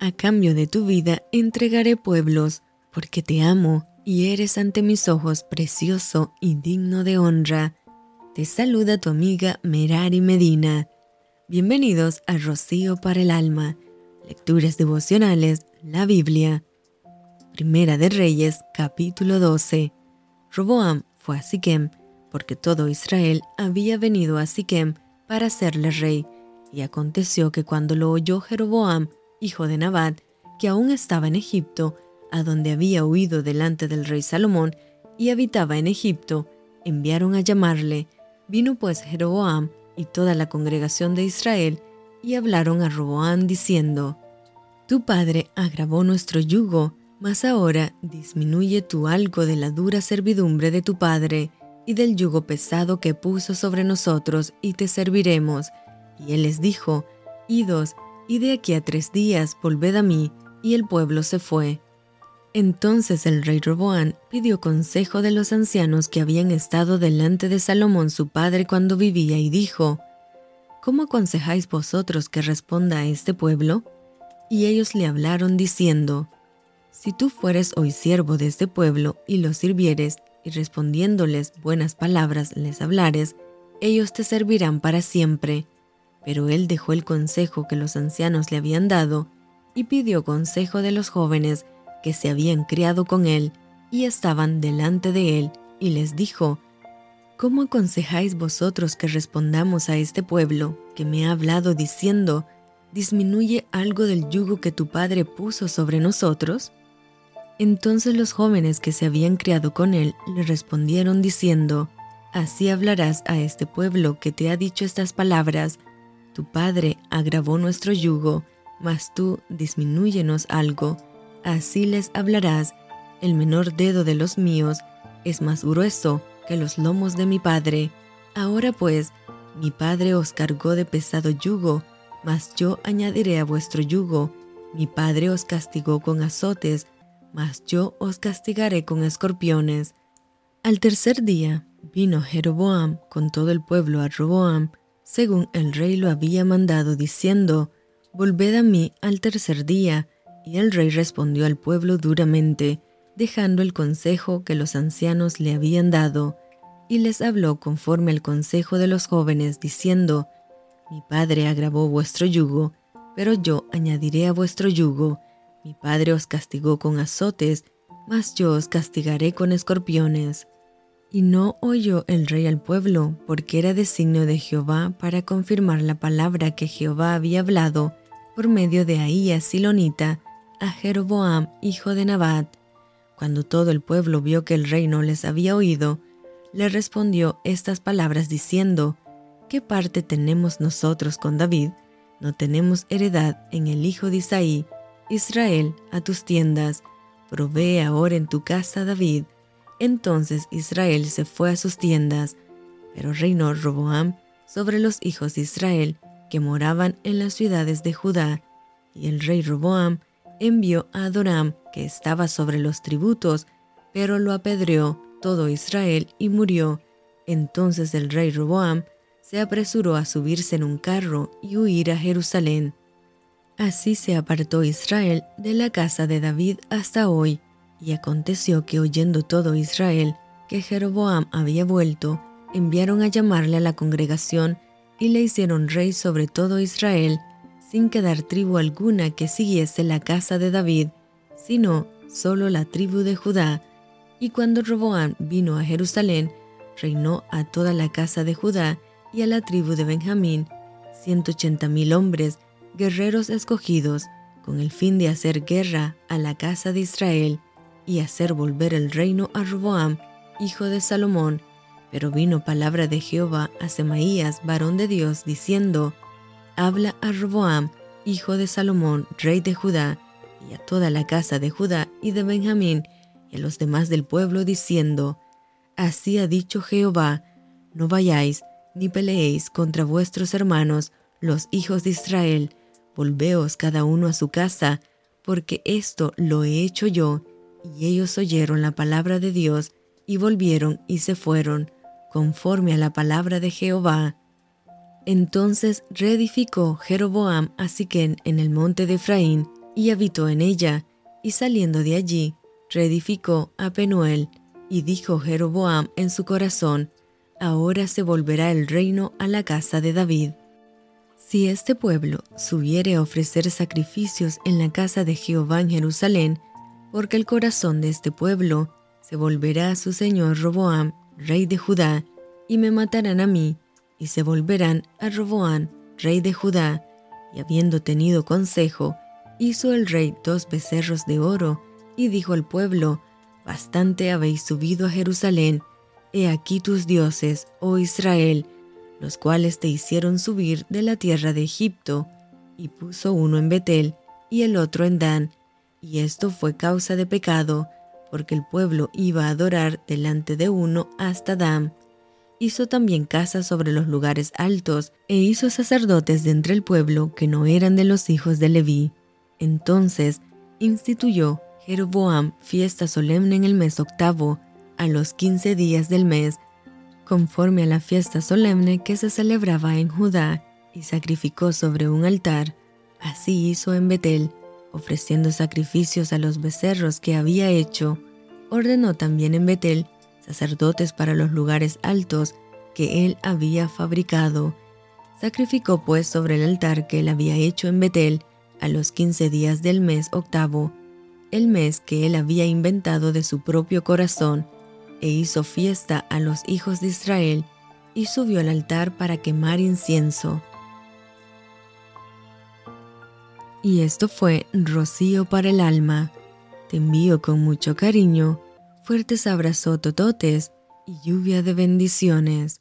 A cambio de tu vida entregaré pueblos, porque te amo y eres ante mis ojos precioso y digno de honra. Te saluda tu amiga Merari Medina. Bienvenidos a Rocío para el alma. Lecturas devocionales, la Biblia. Primera de Reyes, capítulo 12. Roboam fue a Siquem, porque todo Israel había venido a Siquem para hacerle rey. Y aconteció que cuando lo oyó Jeroboam, hijo de Nabat, que aún estaba en Egipto, a donde había huido delante del rey Salomón, y habitaba en Egipto, enviaron a llamarle. Vino pues Jeroboam y toda la congregación de Israel, y hablaron a Roboam diciendo: «Tu padre agravó nuestro yugo, mas ahora disminuye tú algo de la dura servidumbre de tu padre, y del yugo pesado que puso sobre nosotros, y te serviremos». Y él les dijo: «Idos, y de aquí a 3 días volved a mí». Y el pueblo se fue. Entonces el rey Roboam pidió consejo de los ancianos que habían estado delante de Salomón su padre cuando vivía, y dijo: «¿Cómo aconsejáis vosotros que responda a este pueblo?». Y ellos le hablaron diciendo: «Si tú fueres hoy siervo de este pueblo, y los sirvieres, y respondiéndoles buenas palabras les hablares, ellos te servirán para siempre». Pero él dejó el consejo que los ancianos le habían dado, y pidió consejo de los jóvenes que se habían criado con él, y estaban delante de él, y les dijo: «¿Cómo aconsejáis vosotros que respondamos a este pueblo, que me ha hablado diciendo: disminuye algo del yugo que tu padre puso sobre nosotros?». Entonces los jóvenes que se habían criado con él le respondieron diciendo: «Así hablarás a este pueblo que te ha dicho estas palabras: tu padre agravó nuestro yugo, mas tú disminúyenos algo». Así les hablarás: «El menor dedo de los míos es más grueso que los lomos de mi padre. Ahora pues, mi padre os cargó de pesado yugo, mas yo añadiré a vuestro yugo. Mi padre os castigó con azotes, mas yo os castigaré con escorpiones». Al tercer día vino Jeroboam con todo el pueblo a Roboam, según el rey lo había mandado, diciendo: «Volved a mí al tercer día». Y el rey respondió al pueblo duramente, dejando el consejo que los ancianos le habían dado, y les habló conforme al consejo de los jóvenes, diciendo: «Mi padre agravó vuestro yugo, pero yo añadiré a vuestro yugo. Mi padre os castigó con azotes, mas yo os castigaré con escorpiones». Y no oyó el rey al pueblo, porque era designio de Jehová para confirmar la palabra que Jehová había hablado por medio de Ahías Silonita a Jeroboam, hijo de Nabat. Cuando todo el pueblo vio que el rey no les había oído, le respondió estas palabras diciendo: «¿Qué parte tenemos nosotros con David? No tenemos heredad en el hijo de Isaí. Israel, a tus tiendas. Provee ahora en tu casa, David». Entonces Israel se fue a sus tiendas, pero reinó Roboam sobre los hijos de Israel que moraban en las ciudades de Judá. Y el rey Roboam envió a Adoram, que estaba sobre los tributos, pero lo apedreó todo Israel y murió. Entonces el rey Roboam se apresuró a subirse en un carro y huir a Jerusalén. Así se apartó Israel de la casa de David hasta hoy. Y aconteció que, oyendo todo Israel que Jeroboam había vuelto, enviaron a llamarle a la congregación y le hicieron rey sobre todo Israel, sin quedar tribu alguna que siguiese la casa de David, sino solo la tribu de Judá. Y cuando Roboam vino a Jerusalén, reinó a toda la casa de Judá y a la tribu de Benjamín, 180,000 hombres, guerreros escogidos, con el fin de hacer guerra a la casa de Israel, y hacer volver el reino a Roboam, hijo de Salomón. Pero vino palabra de Jehová a Semaías, varón de Dios, diciendo: «Habla a Roboam, hijo de Salomón, rey de Judá, y a toda la casa de Judá y de Benjamín, y a los demás del pueblo, diciendo: Así ha dicho Jehová: No vayáis, ni peleéis contra vuestros hermanos, los hijos de Israel. Volveos cada uno a su casa, porque esto lo he hecho yo». Y ellos oyeron la palabra de Dios, y volvieron y se fueron, conforme a la palabra de Jehová. Entonces reedificó Jeroboam a Siquem en el monte de Efraín, y habitó en ella, y saliendo de allí, reedificó a Penuel, y dijo Jeroboam en su corazón, «Ahora se volverá el reino a la casa de David». Si este pueblo subiere a ofrecer sacrificios en la casa de Jehová en Jerusalén, porque el corazón de este pueblo se volverá a su señor Roboam, rey de Judá, y me matarán a mí, y se volverán a Roboam, rey de Judá. Y habiendo tenido consejo, hizo el rey 2 becerros de oro, y dijo al pueblo, «Bastante habéis subido a Jerusalén, he aquí tus dioses, oh Israel, los cuales te hicieron subir de la tierra de Egipto». Y puso uno en Betel, y el otro en Dan, y esto fue causa de pecado, porque el pueblo iba a adorar delante de uno hasta Dan. Hizo también casas sobre los lugares altos, e hizo sacerdotes de entre el pueblo que no eran de los hijos de Leví. Entonces instituyó Jeroboam fiesta solemne en el mes 8, a los 15 días del mes, conforme a la fiesta solemne que se celebraba en Judá, y sacrificó sobre un altar. Así hizo en Betel, ofreciendo sacrificios a los becerros que había hecho. Ordenó también en Betel sacerdotes para los lugares altos que él había fabricado. Sacrificó pues sobre el altar que él había hecho en Betel a los 15 días del mes 8, el mes que él había inventado de su propio corazón, e hizo fiesta a los hijos de Israel, y subió al altar para quemar incienso. Y esto fue Rocío para el alma. Te envío con mucho cariño, fuertes abrazos tototes y lluvia de bendiciones.